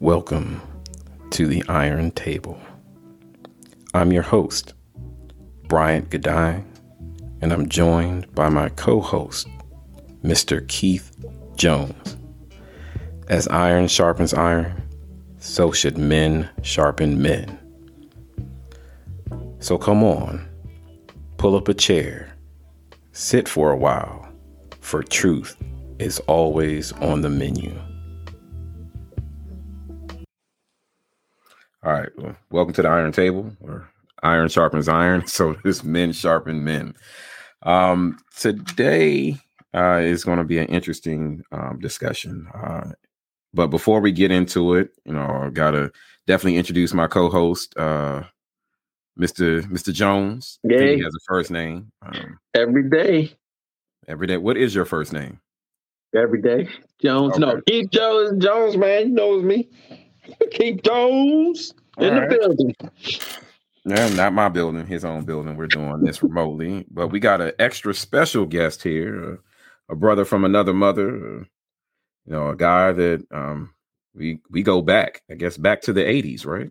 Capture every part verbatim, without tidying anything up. Welcome to the Iron Table. I'm your host, Bryant Goddai, and I'm joined by my co-host, Mister Keith Jones. As iron sharpens iron, so should men sharpen men. So come on, pull up a chair, sit for a while, for truth is always on the menu. All right, well, welcome to the Iron Table, where iron sharpens iron, so does men sharpen men. Um, today uh, is going to be an interesting um, discussion. Uh, but before we get into it, you know, I've got to definitely introduce my co-host, uh, Mister Mister Jones. Yay. He has a first name. Um, every day. Every day. What is your first name? Every day. Jones. Okay. No, Keith Jones. Jones, man. He knows me. Keith Jones All in right. the building. No, not my building. His own building. We're doing this remotely. But we got an extra special guest here, a, a brother from another mother, you know, a guy that um, we we go back, I guess, back to the eighties, right?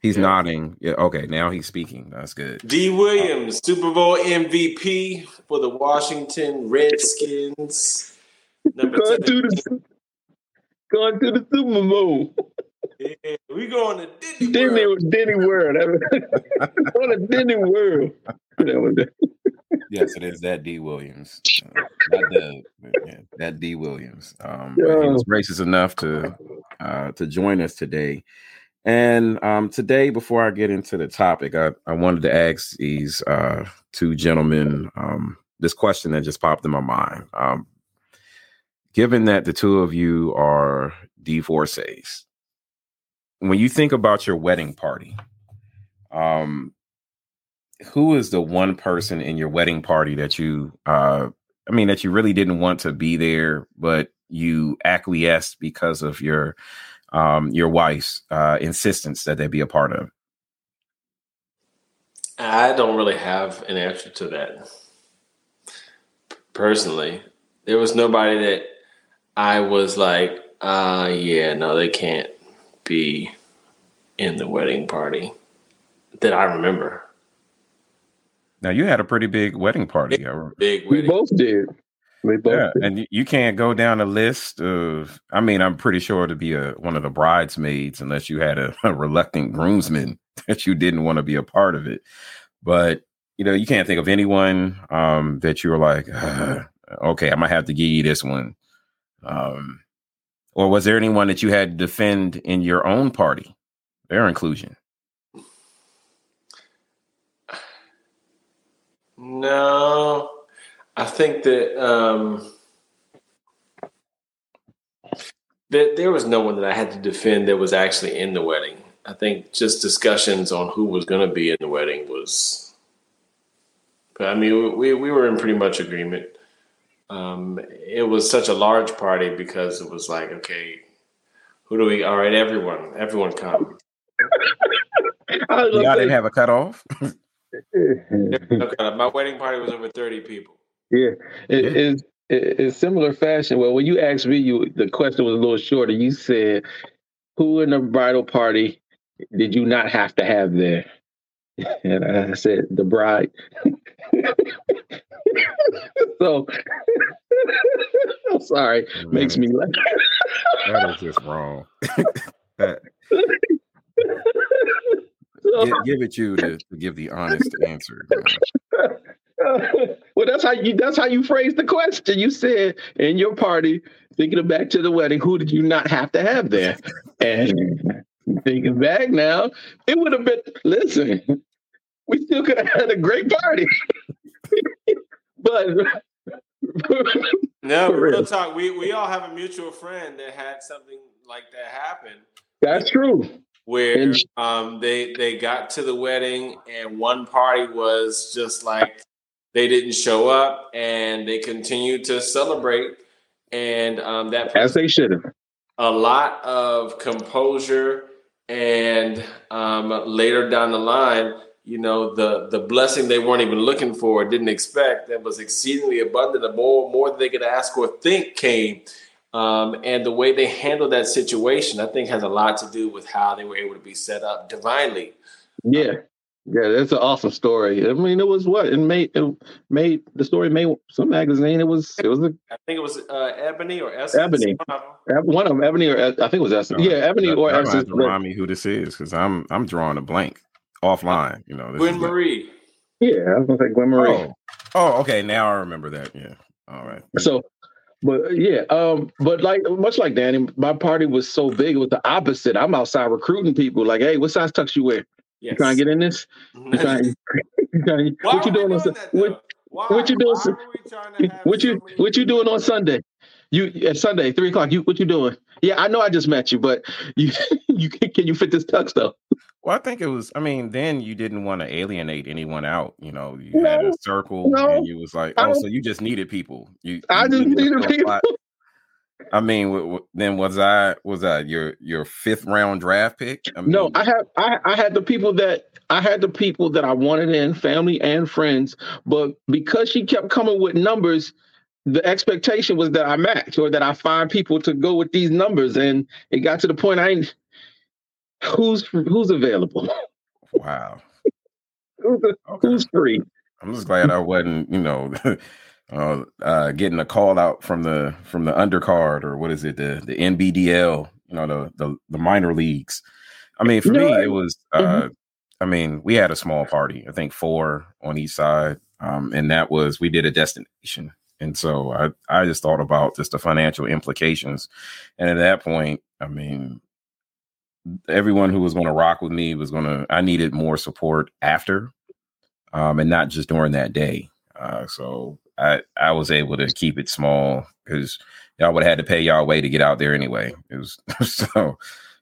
He's yeah. nodding. Yeah. Okay. Now he's speaking. That's good. D. Williams, Super Bowl M V P for the Washington Redskins. Number going, to the, going to the Super Bowl. Yeah, we going to Disney, Disney World. Disney World. Going to Disney World. Yes, it is that D. Williams. Uh, not Doug, yeah, that D. Williams. Um, yeah. But he was gracious enough to uh, to join us today. And um, today, before I get into the topic, I, I wanted to ask these uh, two gentlemen um, this question that just popped in my mind. Um, given that the two of you are divorcees, when you think about your wedding party, um, who is the one person in your wedding party that you, uh, I mean, that you really didn't want to be there, but you acquiesced because of your Um, your wife's uh, insistence that they be a part of? I don't really have an answer to that. Personally, there was nobody that I was like, uh, yeah, no, they can't be in the wedding party that I remember. Now, you had a pretty big wedding party. Big, big wedding. We both did. Yeah, and you can't go down a list of, I mean, I'm pretty sure to be a one of the bridesmaids unless you had a, a reluctant groomsman that you didn't want to be a part of it. But, you know, you can't think of anyone um, that you were like, uh, okay, I might have to give you this one. Um, or was there anyone that you had to defend in your own party, their inclusion? No. I think that um, that there was no one that I had to defend that was actually in the wedding. I think just discussions on who was going to be in the wedding was, but I mean, we, we were in pretty much agreement. Um, it was such a large party because it was like, okay, who do we, all right, everyone, everyone come. Y'all didn't have a cutoff? My wedding party was over thirty people. Yeah, it's yeah. in similar fashion. Well, when you asked me, you the question was a little shorter. You said, "Who in the bridal party did you not have to have there?" And I said, "The bride." So I'm sorry, mm. makes me laugh. That is just wrong. that... Give, give it you to, to give the honest answer. Well, that's how you that's how you phrased the question. You said in your party, thinking back to the wedding, who did you not have to have there? And thinking back now, it would have been, listen, we still could have had a great party. But no, real talk, we, we all have a mutual friend that had something like that happen. That's true. Where um, they they got to the wedding and one party was just like they didn't show up and they continued to celebrate, and um, that as they should have. A lot of composure, and um, later down the line, you know, the the blessing they weren't even looking for, didn't expect, that was exceedingly abundant, more more than they could ask or think came. Um, and the way they handled that situation, I think, has a lot to do with how they were able to be set up divinely. Yeah. Yeah, that's an awesome story. I mean, it was what it made. It made the story made some magazine. It was. It was. A, I think it was uh, Ebony or Essence. Ebony. One of them, Ebony or I think it was Essence. Right. Yeah, Ebony that, or that Essence. Remind me who this is because I'm I'm drawing a blank offline. You know, this Gwen Marie. Like, yeah, I was gonna say Gwen Marie. Oh. oh, okay, now I remember that. Yeah, all right. So, but yeah, um, but like much like Danny, my party was so big it was the opposite. I'm outside recruiting people. Like, hey, what size tux you wear? Yes. You trying to get in this? You trying, you trying, what you doing, doing on that, what, why, what you doing? What you so what you doing on Sunday? You at Sunday three o'clock? You what you doing? Yeah, I know I just met you, but you you can you fit this tux though? Well, I think it was. I mean, then you didn't want to alienate anyone out. You know, you no, had a circle, no, and you was like, oh, so you just needed people. You, you I just needed people. Lot. I mean, w- w- then was I was I your your fifth round draft pick? I mean, no, I had I, I had the people that I had the people that I wanted in, family and friends. But because she kept coming with numbers, the expectation was that I match or that I find people to go with these numbers, and it got to the point I ain't who's who's available. Wow, who's, okay. who's free? I'm just glad I wasn't, you know. Uh, uh, getting a call out from the from the undercard or what is it the the N B D L, you know, the the, the minor leagues. I mean, for no, me, it was. Uh, mm-hmm. I mean, we had a small party. I think four on each side, um, and that was we did a destination. And so I I just thought about just the financial implications. And at that point, I mean, everyone who was going to rock with me was going to. I needed more support after, um, and not just during that day. Uh, so. I, I was able to keep it small because y'all would have had to pay y'all way to get out there anyway. It was so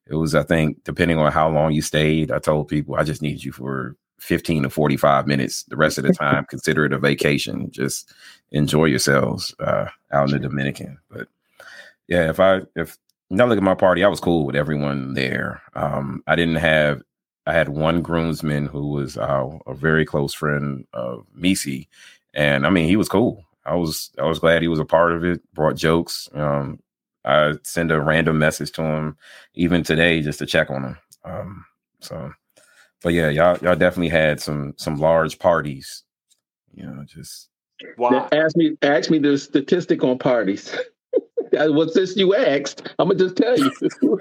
it was, I think, depending on how long you stayed, I told people I just need you for fifteen to forty-five minutes. The rest of the time, consider it a vacation. Just enjoy yourselves uh, out in the Dominican. But yeah, if I if now look at my party, I was cool with everyone there. Um, I didn't have I had one groomsman who was uh, a very close friend of Misi. And I mean, he was cool. I was I was glad he was a part of it. Brought jokes. Um, I send a random message to him even today just to check on him. Um, so, but yeah, y'all y'all definitely had some some large parties. You know, just wow. Ask me ask me the statistic on parties. Well, since you asked, I'm gonna just tell you.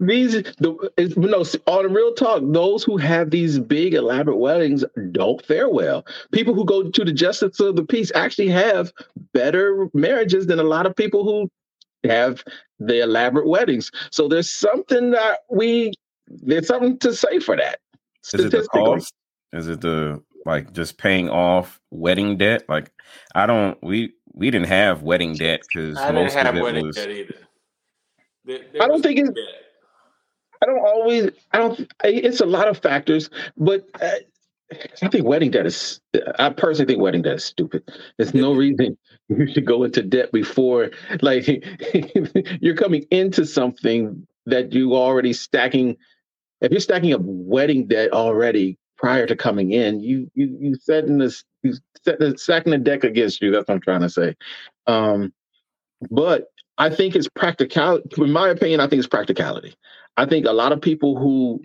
These, the, it's, no, on real talk, those who have these big elaborate weddings don't fare well. People who go to the justice of the peace actually have better marriages than a lot of people who have the elaborate weddings. So there's something that we, there's something to say for that. Is it the cost? Is it the, like, just paying off wedding debt? Like, I don't, we, we didn't have wedding debt because most of it was. Debt either. There, there I don't think it's. Bad. I don't always. I don't. It's a lot of factors, but I, I think wedding debt is. I personally think wedding debt is stupid. There's no reason you should go into debt before, like, you're coming into something that you already stacking. If you're stacking up wedding debt already prior to coming in, you you you setting this you set, stacking the deck against you. That's what I'm trying to say. Um, but. I think it's practicality. In my opinion, I think it's practicality. I think a lot of people who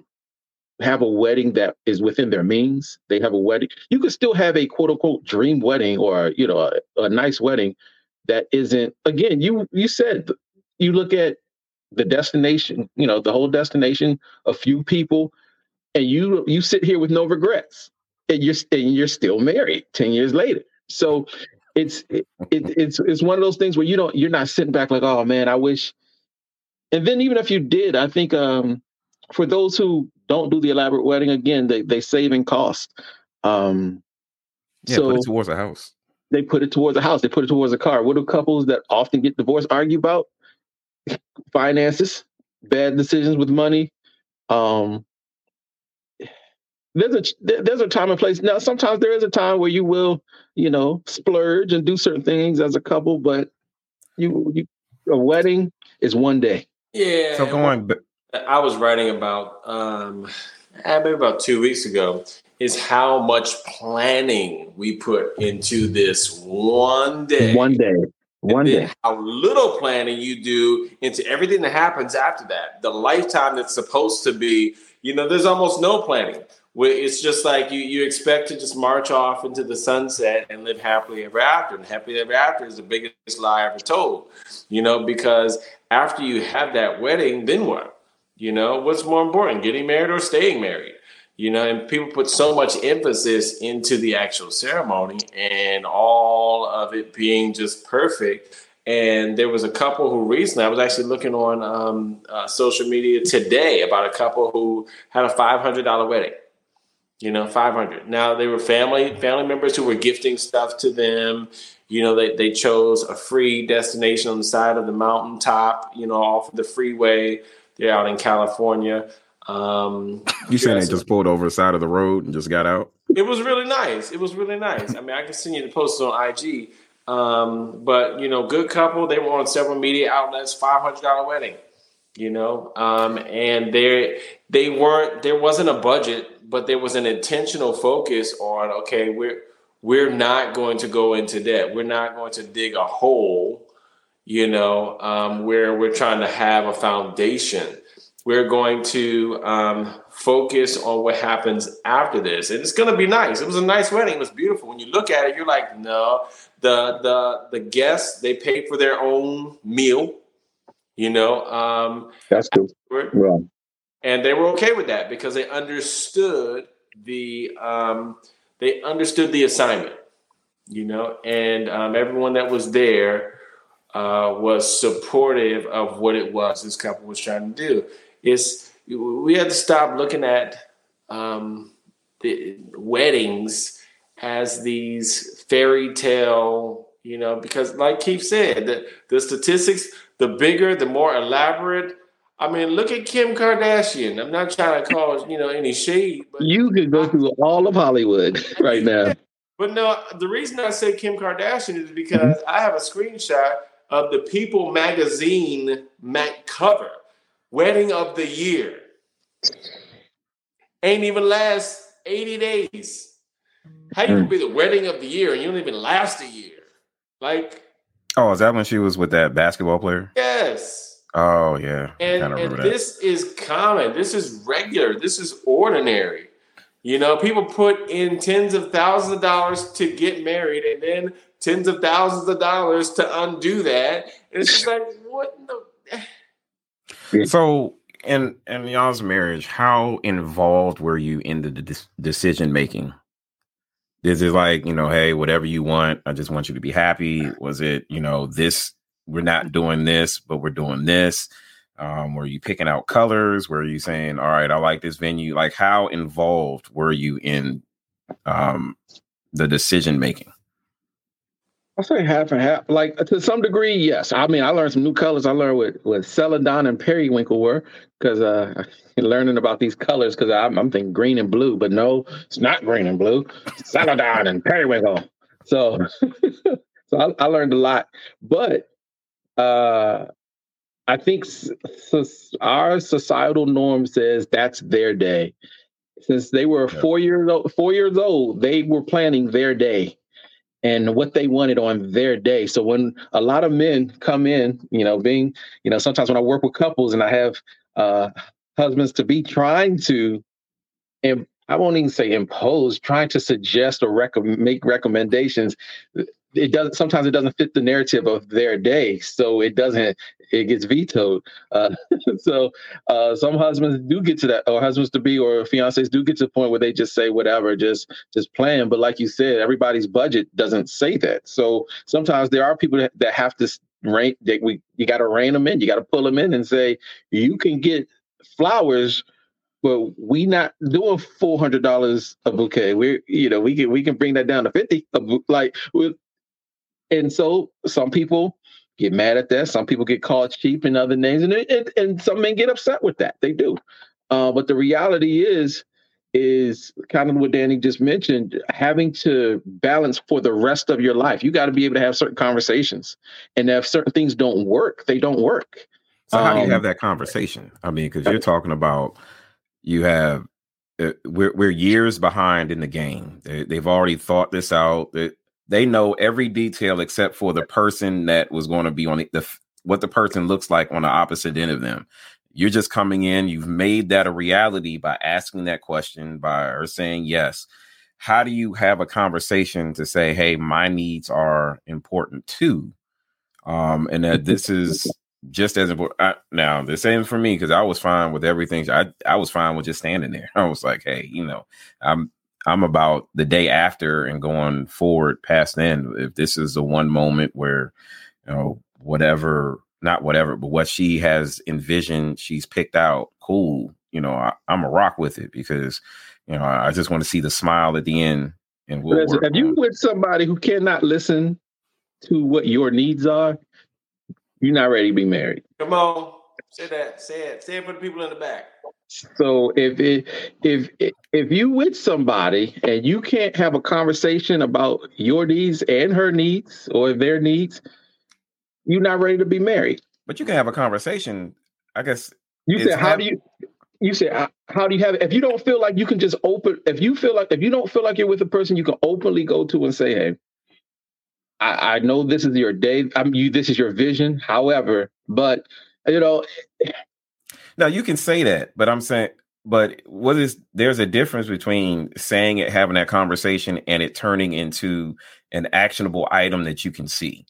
have a wedding that is within their means, they have a wedding. You could still have a quote unquote dream wedding or, you know, a, a nice wedding that isn't, again, you, you said, you look at the destination, you know, the whole destination, a few people, and you, you sit here with no regrets and you're, and you're still married ten years later. So It's it, it's it's one of those things where you don't you're not sitting back like, oh man, I wish. And then even if you did, I think um, for those who don't do the elaborate wedding, again, they they save in cost. Um, yeah, so put it towards a house. They put it towards a house. They put it towards a car. What do couples that often get divorced argue about? Finances, bad decisions with money. Um, There's a there's a time and place. Now, sometimes there is a time where you will, you know, splurge and do certain things as a couple, but you, you a wedding is one day. Yeah. So going, I was writing about um, maybe about two weeks ago is how much planning we put into this one day. One day. One day. How little planning you do into everything that happens after that. The lifetime that's supposed to be, you know, there's almost no planning. It's just like you, you expect to just march off into the sunset and live happily ever after. And happily ever after is the biggest lie ever told, you know, because after you have that wedding, then what? You know, what's more important, getting married or staying married? You know, and people put so much emphasis into the actual ceremony and all of it being just perfect. And there was a couple who recently, I was actually looking on um, uh, social media today about a couple who had a five hundred dollars wedding. You know, five hundred. Now they were family family members who were gifting stuff to them. You know, they, they chose a free destination on the side of the mountaintop, you know, off of the freeway. They're out in California. Um, you saying they just pulled over the side of the road and just got out? It was really nice. It was really nice. I mean, I can send you the posts on I G. Um, but, you know, good couple. They were on several media outlets, five hundred dollars wedding, you know. Um, and they they weren't, there wasn't a budget. But there was an intentional focus on, okay, we're we're not going to go into debt. We're not going to dig a hole, you know, um, where we're trying to have a foundation. We're going to um, focus on what happens after this. And it's going to be nice. It was a nice wedding. It was beautiful. When you look at it, you're like, no, the the the guests, they paid for their own meal, you know. Um, That's good. Right. And they were okay with that because they understood the um, they understood the assignment, you know, and um, everyone that was there uh, was supportive of what it was this couple was trying to do. It's we had to stop looking at um, the weddings as these fairy tale, you know, because like Keith said, the, the statistics, the bigger, the more elaborate. I mean, look at Kim Kardashian. I'm not trying to cause, you know, any shade. But you could go through all of Hollywood right now. But no, the reason I say Kim Kardashian is because mm-hmm. I have a screenshot of the People magazine Mac cover. Wedding of the year. Ain't even last eighty days. How you gonna be the wedding of the year and you don't even last a year? Like. Oh, is that when she was with that basketball player? Yes. Oh, yeah. And, and this is common. This is regular. This is ordinary. You know, people put in tens of thousands of dollars to get married and then tens of thousands of dollars to undo that. And it's just like, what in the... So in, in y'all's marriage, how involved were you in the de- decision making? Is it like, you know, hey, whatever you want, I just want you to be happy? Was it, you know, this... we're not doing this, but we're doing this. Um, were you picking out colors? Were you saying, all right, I like this venue? Like, how involved were you in um, the decision-making? I say half and half. Like, to some degree, yes. I mean, I learned some new colors. I learned what, what Celadon and Periwinkle were because uh, learning about these colors because I'm, I'm thinking green and blue, but no, it's not green and blue. Celadon and Periwinkle. So, so I, I learned a lot. But Uh, I think s- s- our societal norm says that's their day. Since they were yeah. four years old, four years old, they were planning their day and what they wanted on their day. So when a lot of men come in, you know, being, you know, sometimes when I work with couples and I have uh, husbands to be trying to, and I won't even say impose, trying to suggest or rec- make recommendations. It doesn't. Sometimes it doesn't fit the narrative of their day, so it doesn't. It gets vetoed. Uh, so uh, some husbands do get to that, or husbands to be, or fiancés do get to the point where they just say whatever, just just plan. But like you said, everybody's budget doesn't say that. So sometimes there are people that, that have to rein. That we you got to rein them in. You got to pull them in and say you can get flowers. But we not doing four hundred dollars a bouquet. We're you know we can we can bring that down to fifty. Like, and so some people get mad at that. Some people get called cheap and other names, and and, and some men get upset with that. They do. Uh, but the reality is is kind of what Danny just mentioned. Having to balance for the rest of your life, you got to be able to have certain conversations. And if certain things don't work, they don't work. So how um, do you have that conversation? I mean, because you're talking about. You have uh, we're we're years behind in the game. They, they've already thought this out. They, They know every detail except for the person that was going to be on the, the what the person looks like on the opposite end of them. You're just coming in. You've made that a reality by asking that question, by or saying yes. How do you have a conversation to say, hey, my needs are important too? Um, and that this is just as important. I, now, the same for me, because I was fine with everything. I, I was fine with just standing there. I was like, hey, you know, I'm I'm about the day after and going forward past then. If this is the one moment where, you know, whatever, not whatever, but what she has envisioned, she's picked out, cool. You know, I, I'm a rock with it because, you know, I, I just want to see the smile at the end. And we'll work if you with somebody who cannot listen to what your needs are, you're not ready to be married. Come on, say that. Say it. Say it for the people in the back. So if it, if if you with somebody and you can't have a conversation about your needs and her needs or their needs, you're not ready to be married. But you can have a conversation, I guess. You said, how do you? You said, how do you have it? If you don't feel like you can just open, if you feel like if you don't feel like you're with a person, you can openly go to and say, hey, I, I know this is your day. I'm you. This is your vision. However, but you know, now you can say that, but I'm saying, but what is there's a difference between saying it, having that conversation, and it turning into an actionable item that you can see.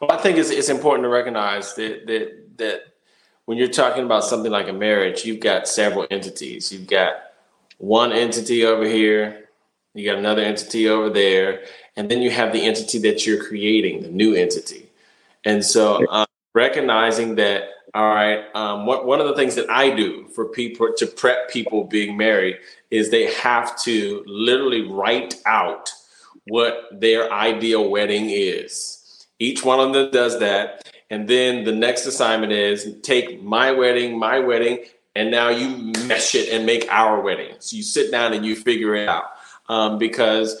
Well, I think it's it's important to recognize that that that when you're talking about something like a marriage, you've got several entities. You've got one entity over here. You got another entity over there. And then you have the entity that you're creating, the new entity. And so um, recognizing that, all right, um, what, one of the things that I do for people to prep people being married is they have to literally write out what their ideal wedding is. Each one of them does that. And then the next assignment is take my wedding, my wedding, and now you mesh it and make our wedding. So you sit down and you figure it out um, because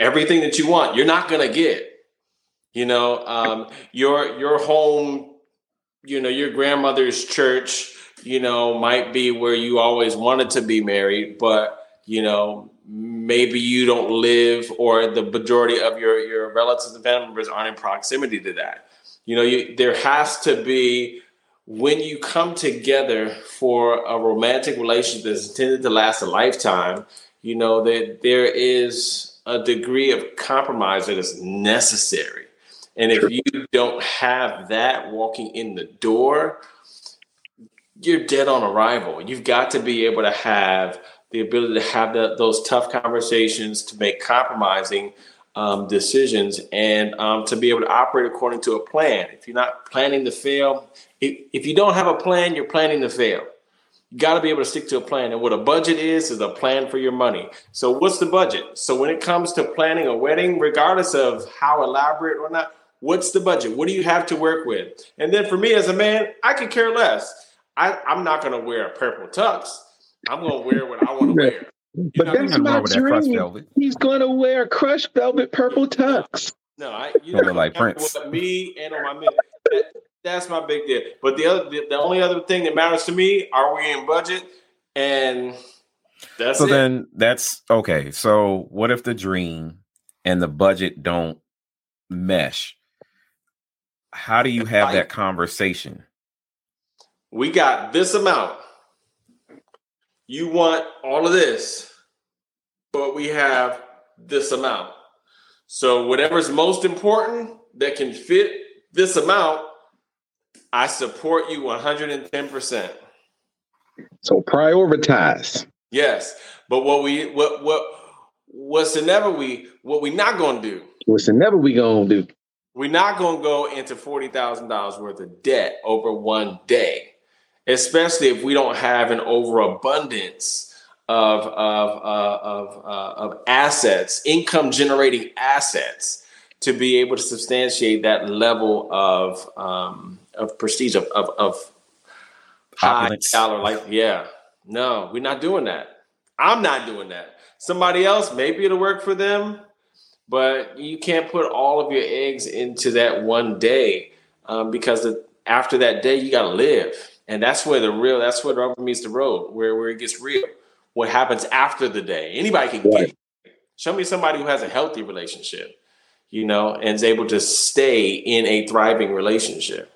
everything that you want, you're not going to get, you know, um, your, your home, you know, your grandmother's church, you know, might be where you always wanted to be married, but, you know, maybe you don't live or the majority of your, your relatives and family members aren't in proximity to that. You know, you, there has to be, when you come together for a romantic relationship that's intended to last a lifetime, you know, that there is a degree of compromise that is necessary. And if you don't have that walking in the door, you're dead on arrival. You've got to be able to have the ability to have the, those tough conversations, to make compromising um, decisions, and um, to be able to operate according to a plan. If you're not planning to fail, if, if you don't have a plan, you're planning to fail. Got to be able to stick to a plan. And what a budget is, is a plan for your money. So what's the budget? So when it comes to planning a wedding, regardless of how elaborate or not, what's the budget? What do you have to work with? And then for me as a man, I could care less. I, I'm not going to wear a purple tux. I'm going to wear what I want to wear. You but know, that's my dream. That He's going to wear crushed velvet purple tux. No, I, you know, like Prince. With me and on my men. That, That's my big deal. But the other, the only other thing that matters to me, are we in budget? And that's so it. So then that's okay. So what if the dream and the budget don't mesh? How do you have that conversation? We got this amount. You want all of this, but we have this amount. So whatever's most important that can fit this amount, I support you one hundred ten percent. So prioritize. Yes. But what we what what what's the never we what we not gonna do. What's the never we gonna do? We're not gonna go into forty thousand dollars worth of debt over one day, especially if we don't have an overabundance of of uh, of uh, of assets, income generating assets, to be able to substantiate that level of um, of prestige, of of, of high dollar, like, yeah, no, we're not doing that. I'm not doing that. Somebody else, maybe it'll work for them, but you can't put all of your eggs into that one day um, because the, after that day, you got to live. And that's where the real, that's where the rubber meets the road, where, where it gets real. What happens after the day, anybody can get. Show me somebody who has a healthy relationship. you know, and is able to stay in a thriving relationship.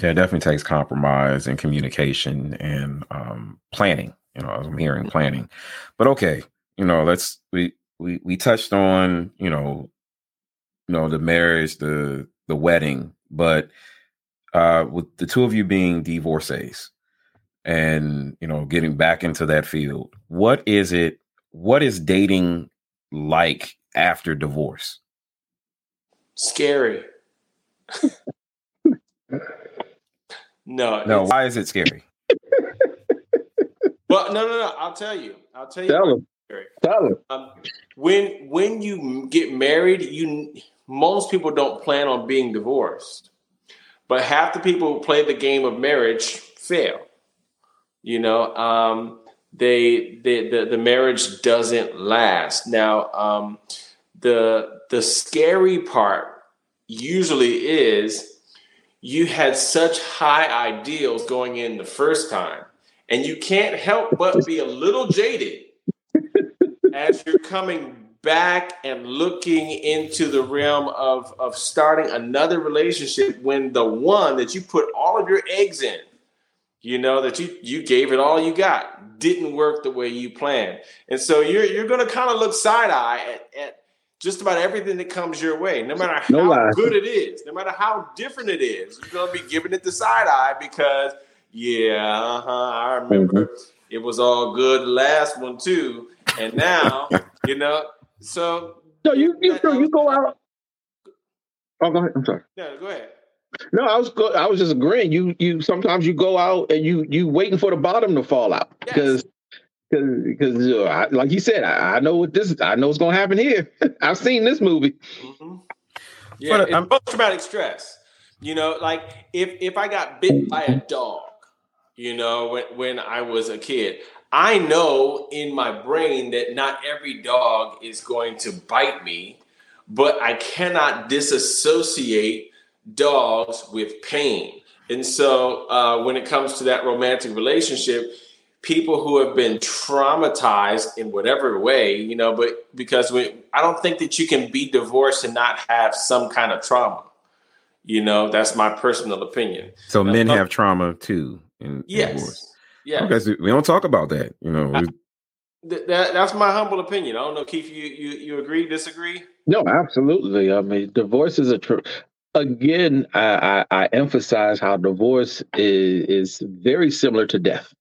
Yeah, it definitely takes compromise and communication and um, planning. You know, I'm hearing planning, but okay. You know, let's we we we touched on you know, you know the marriage, the the wedding, but uh, with the two of you being divorcees and you know getting back into that field, what is it? What is dating like after divorce? Scary. No, no. Why is it scary? Well, no, no, no. I'll tell you. I'll tell you. Tell him. Tell him. Um, when when you get married, you most people don't plan on being divorced, but half the people who play the game of marriage fail. You know, um, they, they the the marriage doesn't last. Now, um, the the scary part usually is you had such high ideals going in the first time. And you can't help but be a little jaded as you're coming back and looking into the realm of, of starting another relationship when the one that you put all of your eggs in, you know, that you, you gave it all you got, didn't work the way you planned. And so you're you're going to kind of look side-eye at, at just about everything that comes your way, no matter how no lie. good it is, no matter how different it is, you're going to be giving it the side-eye because... Yeah, uh-huh, I remember mm-hmm. It was all good last one too, and now you know. So, so you you, so you go out. Oh, go ahead. I'm sorry. No, go ahead. No, I was go, I was just agreeing. You you sometimes you go out and you you waiting for the bottom to fall out because yes. because uh, like you said, I, I know what this I know what's gonna happen here. I've seen this movie. Mm-hmm. Yeah, but, it's post-traumatic stress. You know, like if if I got bit by a dog. You know, when, when I was a kid, I know in my brain that not every dog is going to bite me, but I cannot disassociate dogs with pain. And so uh, when it comes to that romantic relationship, people who have been traumatized in whatever way, you know, but because we, I don't think that you can be divorced and not have some kind of trauma. You know, that's my personal opinion. So men um, have trauma, too. In, yes. Yeah. Because we don't talk about that, you know. I, th- that, that's my humble opinion. I don't know, Keith. You you you agree? Disagree? No, absolutely. I mean, divorce is a tr- again. I, I I emphasize how divorce is is very similar to death.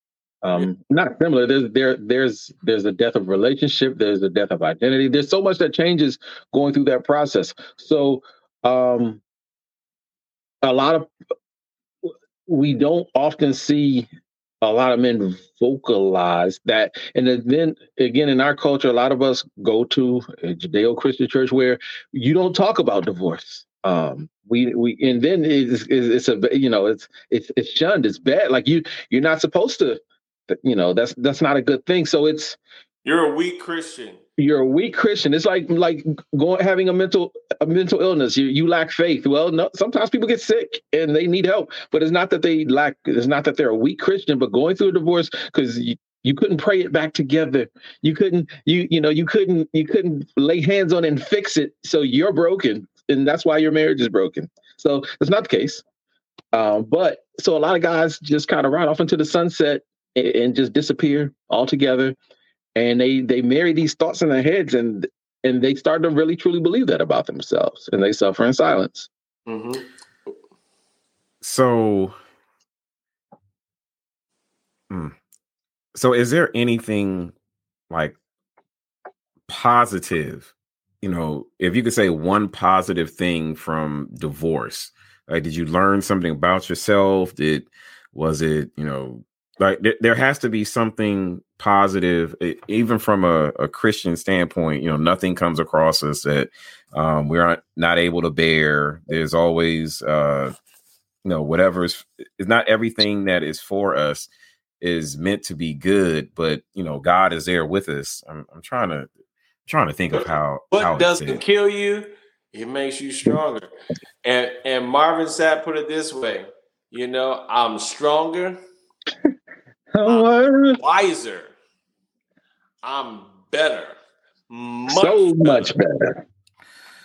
Um, yeah. Not similar. There's there there's there's a death of relationship. There's a death of identity. There's so much that changes going through that process. So, um, a lot of. We don't often see a lot of men vocalize that. And then again, in our culture, a lot of us go to a Judeo-Christian church where you don't talk about divorce. Um, we, we, and then it's, it's a, you know, it's, it's, it's shunned. It's bad. Like you, you're not supposed to, you know, that's, that's not a good thing. So it's, you're a weak Christian. You're a weak Christian. It's like like going having a mental a mental illness. You you lack faith. Well, no. Sometimes people get sick and they need help, but it's not that they lack. It's not that they're a weak Christian. But going through a divorce because you, you couldn't pray it back together. You couldn't you you know you couldn't you couldn't lay hands on it and fix it. So you're broken, and that's why your marriage is broken. So that's not the case. Um, but so a lot of guys just kind of ride off into the sunset and, and just disappear altogether. And they they marry these thoughts in their heads, and and they start to really truly believe that about themselves, and they suffer in silence. Mm-hmm. So, mm, so is there anything like positive? You know, if you could say one positive thing from divorce, like did you learn something about yourself? Did was it you know? Like there has to be something positive, even from a, a Christian standpoint. You know, nothing comes across us that um, we aren't not able to bear. There's always, uh, you know, whatever is it's not everything that is for us is meant to be good. But you know, God is there with us. I'm, I'm trying to trying to think of how what doesn't kill you, it makes you stronger. And and Marvin Sapp put it this way: you know, I'm stronger. I'm wiser. I'm better. Much so much better. better.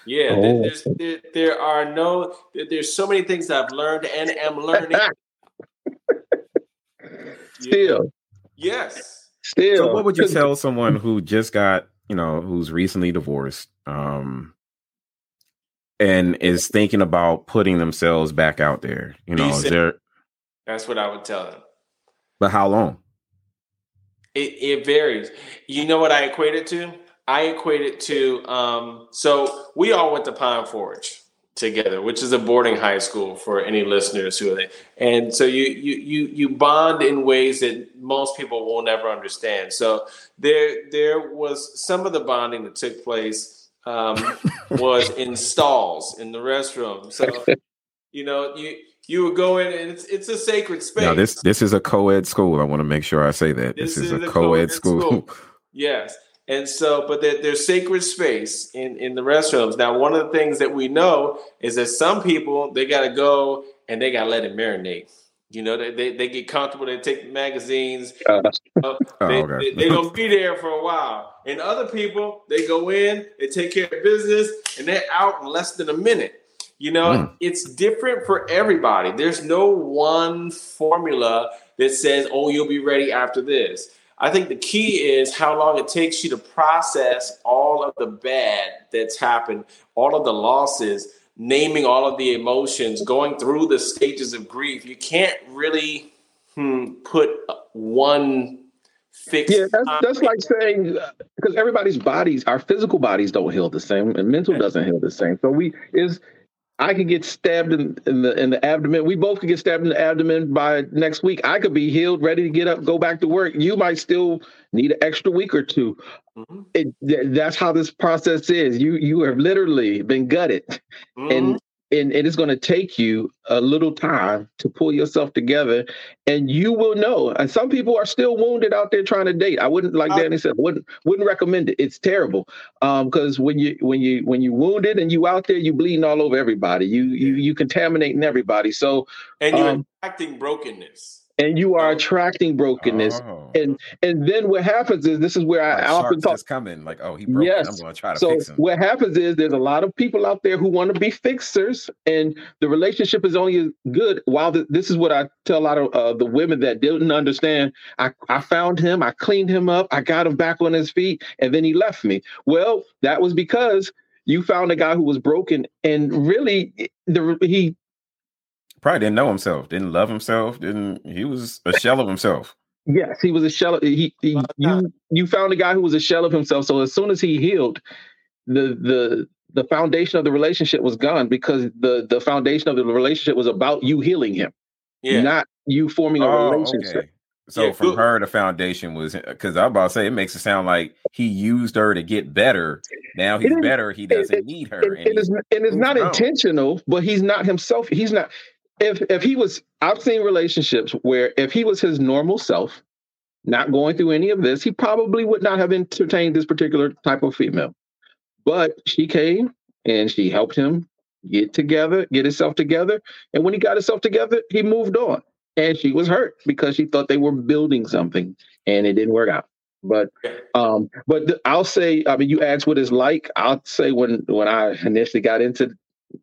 Yeah, oh. there, there's, there, there are no, there, there's so many things I've learned and am learning. Still. Yeah. Yes. Still. So what would you tell someone who just got, you know, who's recently divorced, um, and is thinking about putting themselves back out there? You know, is there... That's what I would tell them. But how long? It, it varies. You know what I equate it to? I equate it to, um, so we all went to Pine Forge together, which is a boarding high school for any listeners who are there. And so you you you you bond in ways that most people will never understand. So there there was some of the bonding that took place um, was in stalls in the restroom. So you know you you would go in and it's it's a sacred space. Now this this is a co-ed school. I want to make sure I say that this, this is, is a co-ed, co-ed school. school. Yes. And so, but there, there's sacred space in, in the restrooms. Now, one of the things that we know is that some people, they got to go and they got to let it marinate. You know, they, they, they get comfortable. They take the magazines. Uh, you know, they, oh, okay. they, they don't be there for a while. And other people, they go in, they take care of business, and they're out in less than a minute. You know, mm. it's different for everybody. There's no one formula that says, oh, you'll be ready after this. I think the key is how long it takes you to process all of the bad that's happened, all of the losses, naming all of the emotions, going through the stages of grief. You can't really hmm, put one fixed. Yeah, that's, that's like saying, because everybody's bodies, our physical bodies don't heal the same, and mental doesn't heal the same. So we is. I could get stabbed in, in the in the abdomen. We both could get stabbed in the abdomen by next week. I could be healed, ready to get up, go back to work. You might still need an extra week or two. Mm-hmm. It, th- that's how this process is. You you have literally been gutted, mm-hmm. and, and it is going to take you a little time to pull yourself together, and you will know. And some people are still wounded out there trying to date. I wouldn't, like I, Danny said, wouldn't wouldn't recommend it. It's terrible because um, when you when you when you wounded and you out there, you bleeding all over everybody. You you you contaminating everybody. So and you're um, attracting brokenness. And you are attracting brokenness. Oh. And and then what happens is, this is where I like often talk. Coming, like, oh, he broke yes. I'm going to try to so fix him. So what happens is there's a lot of people out there who want to be fixers, and the relationship is only as good. While the, this is what I tell a lot of uh, the women that didn't understand. I, I found him. I cleaned him up. I got him back on his feet. And then he left me. Well, that was because you found a guy who was broken. And really, the he... probably didn't know himself, didn't love himself, didn't he was a shell of himself. Yes, he was a shell of, he, he you you found a guy who was a shell of himself. So as soon as he healed, the the the foundation of the relationship was gone, because the the foundation of the relationship was about you healing him, yeah. not you forming a oh, relationship. Okay. So yeah, from good. her, the foundation was, because I was about to say, it makes it sound like he used her to get better. Now he's better, he doesn't it, need her. It, and, it is, and it's not wrong. intentional, but he's not himself. He's not. If if he was, I've seen relationships where if he was his normal self, not going through any of this, he probably would not have entertained this particular type of female. But she came and she helped him get together, get himself together. And when he got himself together, he moved on. And she was hurt because she thought they were building something and it didn't work out. But um, but th- I'll say, I mean, you asked what it's like. I'll say when, when I initially got into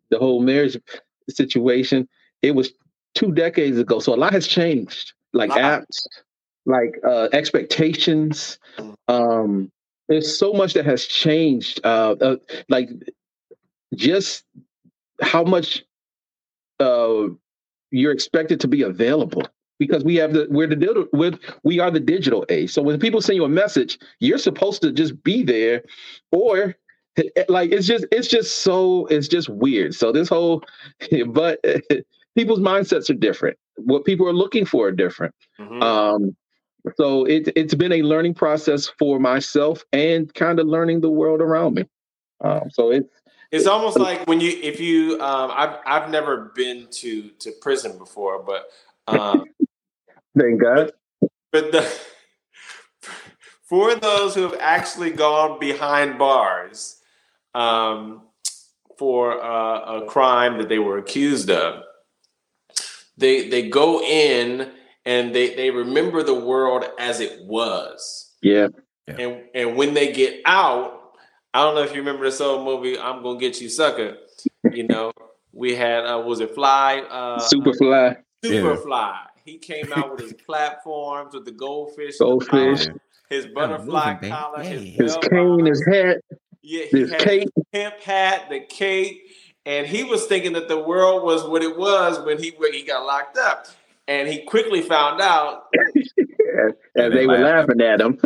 the whole marriage situation, it was two decades ago. So a lot has changed, like apps, like uh, expectations. Um, there's so much that has changed, uh, uh, like just how much uh, you're expected to be available, because we have the we're the with we are the digital age. So when people send you a message, you're supposed to just be there, or like it's just it's just so it's just weird. So this whole but. People's mindsets are different. What people are looking for are different. Mm-hmm. Um, so it, it's been a learning process for myself and kind of learning the world around me. Um, so it, it's it's almost like when you, if you, um, I've I've never been to to prison before, but um, thank God. But, but the, for those who have actually gone behind bars um, for uh, a crime that they were accused of. They they go in and they, they remember the world as it was. Yeah. yeah. And and when they get out, I don't know if you remember this old movie, I'm Gonna Get You Sucka. You know, we had, uh, was it Fly? Uh, Superfly. Superfly. Yeah. He came out with his platforms, with the goldfish. Goldfish. Collar, his butterfly collar. His, his cane, his hat. Yeah, he his had cape. The pimp hat, the cape. And he was thinking that the world was what it was when he when he got locked up. And he quickly found out. Yeah, and they were laughing at him.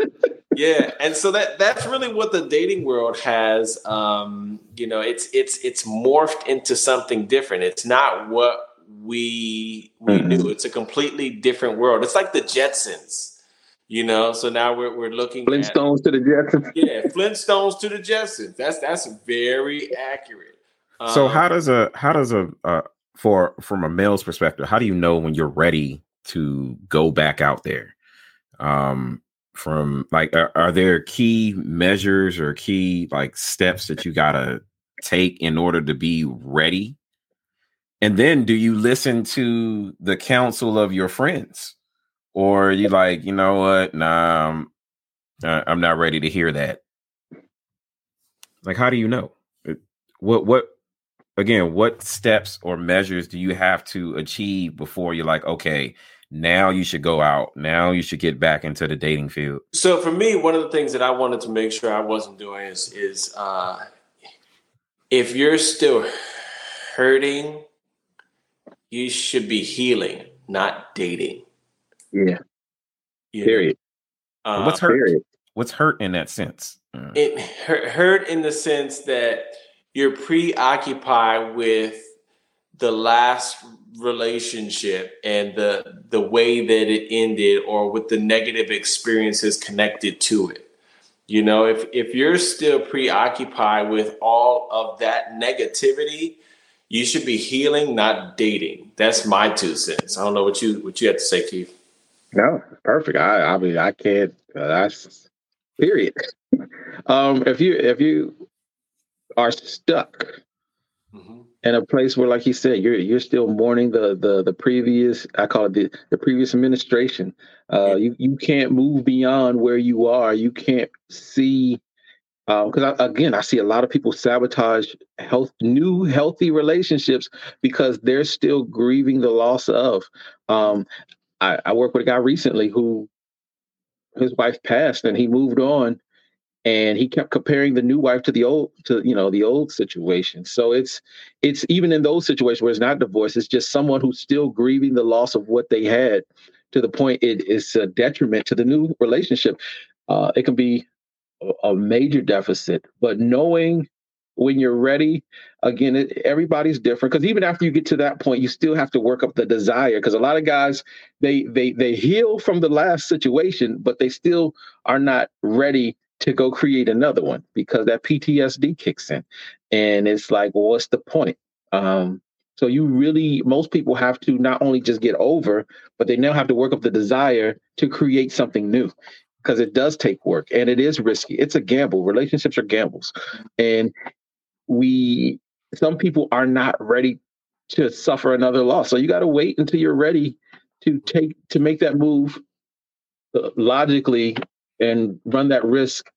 Yeah, and so that that's really what the dating world has. Um, you know, it's it's it's morphed into something different. It's not what we we mm-hmm. knew. It's a completely different world. It's like the Jetsons, you know. So now we're we're looking Flintstones at, to the Jetsons. Yeah, Flintstones to the Jetsons. That's that's very accurate. Um, so how does a how does a uh, for from a male's perspective, how do you know when you're ready to go back out there? Um, from like, are, are there key measures or key like steps that you gotta take in order to be ready? And then do you listen to the counsel of your friends, or are you like, you know what? Nah, I'm, uh, I'm not ready to hear that. Like, how do you know? What, what, again, what steps or measures do you have to achieve before you're like, okay, now you should go out. Now you should get back into the dating field. So for me, one of the things that I wanted to make sure I wasn't doing is, is uh, if you're still hurting, you should be healing, not dating. Yeah. You Period. Um, What's hurt? Period. What's hurt in that sense? Mm. It hurt in the sense that you're preoccupied with the last relationship and the the way that it ended, or with the negative experiences connected to it. You know, if if you're still preoccupied with all of that negativity, you should be healing, not dating. That's my two cents. I don't know what you what you have to say, Keith. No, perfect. I I mean I can't. Uh, that's period. um, if you if you. are stuck mm-hmm. in a place where, like he said, you're you're still mourning the the the previous, I call it the, the previous administration. Uh, you, you can't move beyond where you are. You can't see, because uh, again, I see a lot of people sabotage health, new healthy relationships because they're still grieving the loss of. Um, I, I worked with a guy recently who his wife passed and he moved on. And he kept comparing the new wife to the old, to you know, the old situation. So it's it's even in those situations where it's not divorce, it's just someone who's still grieving the loss of what they had, to the point it is a detriment to the new relationship. Uh, it can be a, a major deficit. But knowing when you're ready, again, it, everybody's different, because even after you get to that point, you still have to work up the desire. Because a lot of guys, they they they heal from the last situation, but they still are not ready to go create another one, because that P T S D kicks in and it's like, well, what's the point? Um, so you really, most people have to not only just get over, but they now have to work up the desire to create something new, because it does take work and it is risky. It's a gamble. Relationships are gambles. And we, some people are not ready to suffer another loss. So you got to wait until you're ready to take, to make that move logically and run that risk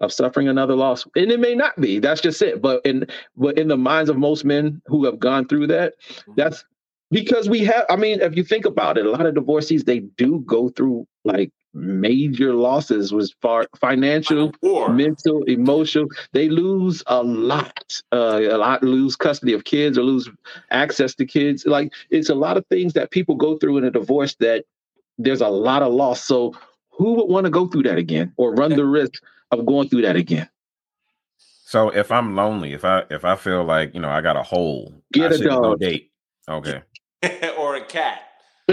of suffering another loss. And it may not be, that's just it. But in but in the minds of most men who have gone through that, that's because we have, I mean, if you think about it, a lot of divorcees, they do go through like major losses, was far financial, Poor. mental, emotional. They lose a lot, uh, a lot, lose custody of kids or lose access to kids. Like, it's a lot of things that people go through in a divorce that there's a lot of loss. So who would want to go through that again, or run the risk of going through that again? So if I'm lonely, if I if I feel like, you know, I got a hole, get I a dog. Go date. Okay. Or a cat.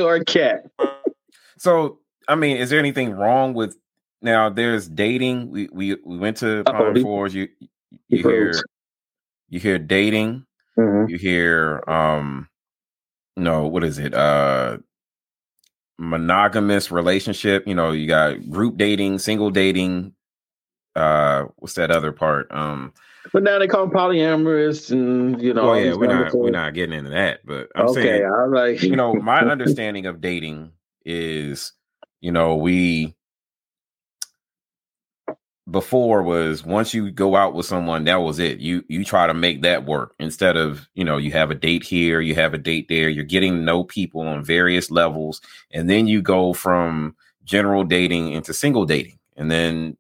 Or a cat. So, I mean, is there anything wrong with, now there's dating. We we, we went to Pine Forge. You you hear you hear dating. Mm-hmm. You hear um no, what is it? Uh monogamous relationship, you know, you got group dating, single dating, uh what's that other part? Um but now they call them polyamorous, and you know, oh yeah, we're not we're not getting into that, but I'm okay, saying, I'm like, you know, my understanding of dating is, you know, we before was once you go out with someone, that was it. You you try to make that work instead of, you know, you have a date here, you have a date there. You're getting to know people on various levels. And then you go from general dating into single dating. And then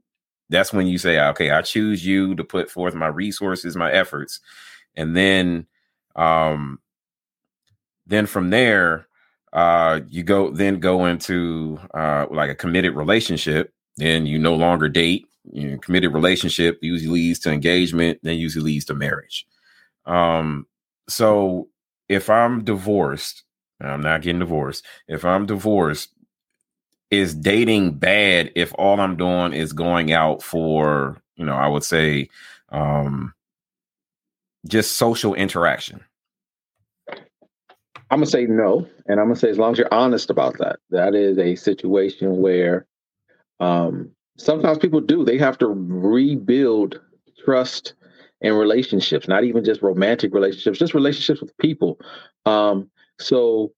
that's when you say, OK, I choose you to put forth my resources, my efforts. And then um, then from there, uh, you go then go into uh, like a committed relationship. Then you no longer date. You know, committed relationship usually leads to engagement, then usually leads to marriage. Um, so if I'm divorced, I'm not getting divorced. If I'm divorced, is dating bad if all I'm doing is going out for, you know, I would say um, just social interaction? I'm going to say no. And I'm going to say as long as you're honest about that, that is a situation where um, sometimes people do. They have to rebuild trust and relationships, not even just romantic relationships, just relationships with people. Um, so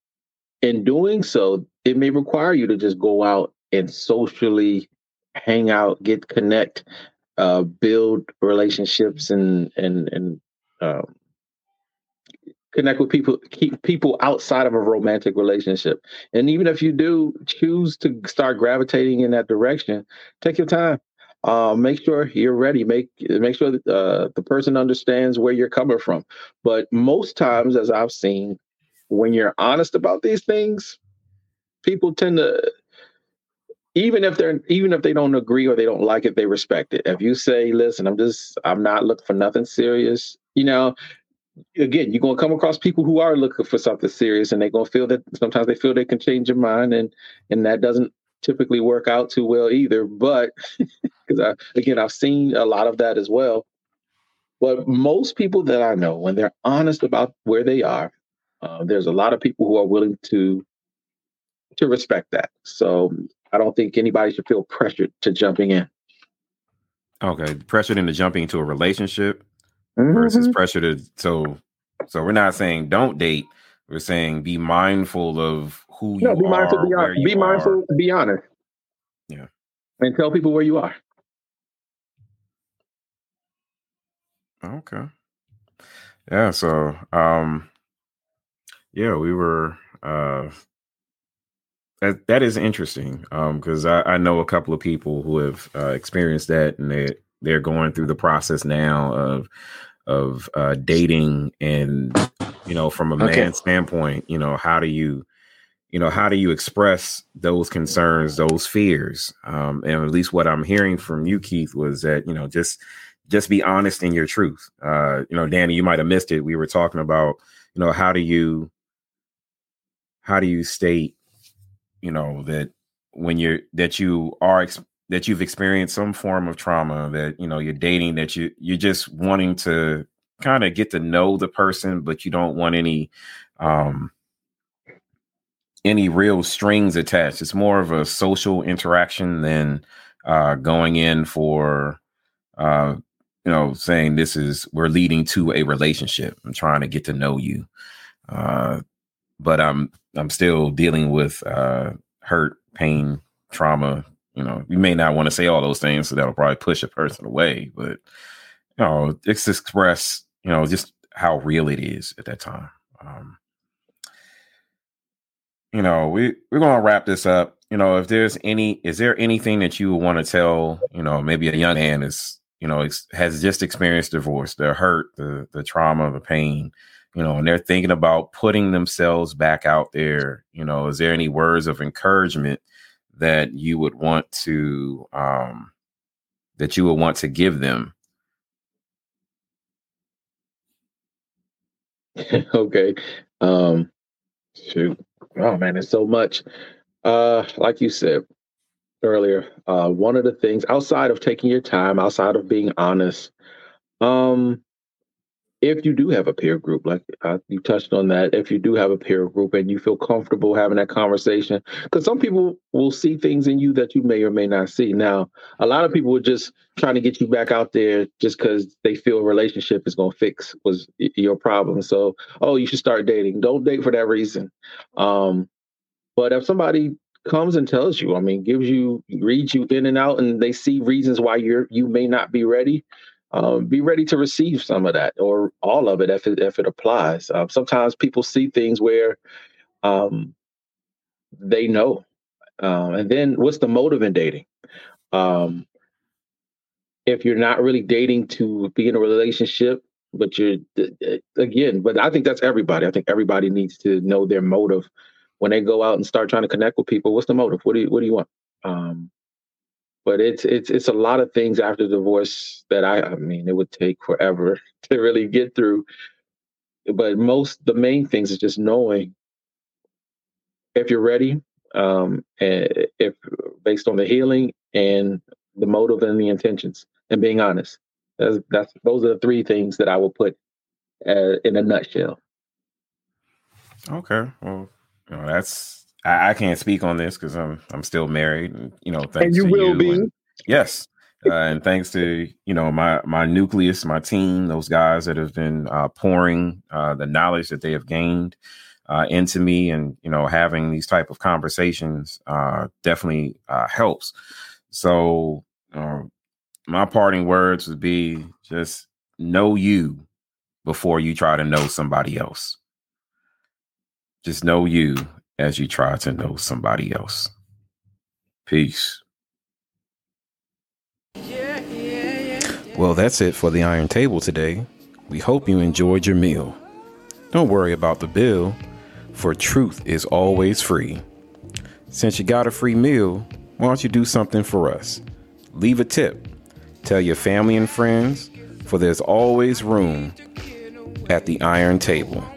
in doing so, it may require you to just go out and socially hang out, get connect, uh, build relationships and and and uh, connect with people, keep people outside of a romantic relationship. And even if you do choose to start gravitating in that direction, take your time. Uh, make sure you're ready. Make make sure that, uh, the person understands where you're coming from. But most times, as I've seen, when you're honest about these things, people tend to, even if they're even if they don't agree or they don't like it, they respect it. If you say, "Listen, I'm just I'm not looking for nothing serious," you know. Again, you're going to come across people who are looking for something serious, and they're going to feel that sometimes they feel they can change your mind, and and that doesn't typically work out too well either. But because again, I've seen a lot of that as well. But most people that I know, when they're honest about where they are, uh, there's a lot of people who are willing to to respect that. So I don't think anybody should feel pressured to jumping in. Okay, pressured into jumping into a relationship. Versus mm-hmm. pressure to so so we're not saying don't date. We're saying be mindful of who no, you be mindful, are. Be, where you be mindful. Are. Be honest. Yeah, and tell people where you are. Okay. Yeah. So um, yeah, we were. Uh, that that is interesting because um, I, I know a couple of people who have uh, experienced that, and they they're going through the process now of. of uh, dating and, you know, from a man's okay. standpoint, you know, how do you, you know, how do you express those concerns, those fears? Um, and at least what I'm hearing from you, Keith, was that, you know, just, just be honest in your truth. Uh, you know, Danny, you might've missed it. We were talking about, you know, how do you, how do you state, you know, that when you're, that you are ex- that you've experienced some form of trauma, that, you know, you're dating, that you, you're just wanting to kind of get to know the person, but you don't want any, um, any real strings attached. It's more of a social interaction than, uh, going in for, uh, you know, saying this is, we're leading to a relationship. I'm trying to get to know you. Uh, but I'm, I'm still dealing with, uh, hurt, pain, trauma. You know, you may not want to say all those things, so that'll probably push a person away. But, you know, it's express, you know, just how real it is at that time. Um, you know, we, we're going to wrap this up. You know, if there's any, is there anything that you would want to tell, you know, maybe a young man is, you know, ex- has just experienced divorce, the hurt, the the trauma, the pain, you know, and they're thinking about putting themselves back out there. You know, is there any words of encouragement that you would want to, um, that you would want to give them? Okay. Um, shoot. Oh man, there's so much. Uh, like you said earlier, uh, one of the things outside of taking your time, outside of being honest, um, if you do have a peer group, like uh, you touched on that, if you do have a peer group and you feel comfortable having that conversation, because some people will see things in you that you may or may not see. Now, a lot of people are just trying to get you back out there just because they feel a relationship is going to fix was your problem. So, oh, you should start dating. Don't date for that reason. Um, but if somebody comes and tells you. I mean, gives you, reads you in and out, and they see reasons why you're you may not be ready. Um, be ready to receive some of that or all of it if it, if it applies. Um, sometimes people see things where um, they know. Uh, and then what's the motive in dating? Um, if you're not really dating to be in a relationship, but you're, again, but I think that's everybody. I think everybody needs to know their motive when they go out and start trying to connect with people. What's the motive? What do you, what do you want? Um, But it's it's it's a lot of things after divorce that I, I mean, it would take forever to really get through. But most the main things is just knowing if you're ready, um, and if based on the healing and the motive and the intentions, and being honest. That's, that's those are the three things that I will put uh, in a nutshell. Okay, well, you know, that's. I can't speak on this because I'm I'm still married, and, you know. Thanks and you to will you be. And, yes, uh, and thanks to you know my my nucleus, my team, those guys that have been uh, pouring uh, the knowledge that they have gained uh, into me, and you know, having these type of conversations uh, definitely uh, helps. So, uh, my parting words would be just know you before you try to know somebody else. Just know you. As you try to know somebody else. Peace. Yeah, yeah, yeah, yeah. Well, that's it for the Iron Table today. We hope you enjoyed your meal. Don't worry about the bill, for truth is always free. Since you got a free meal, why don't you do something for us? Leave a tip. Tell your family and friends, for there's always room at the Iron Table.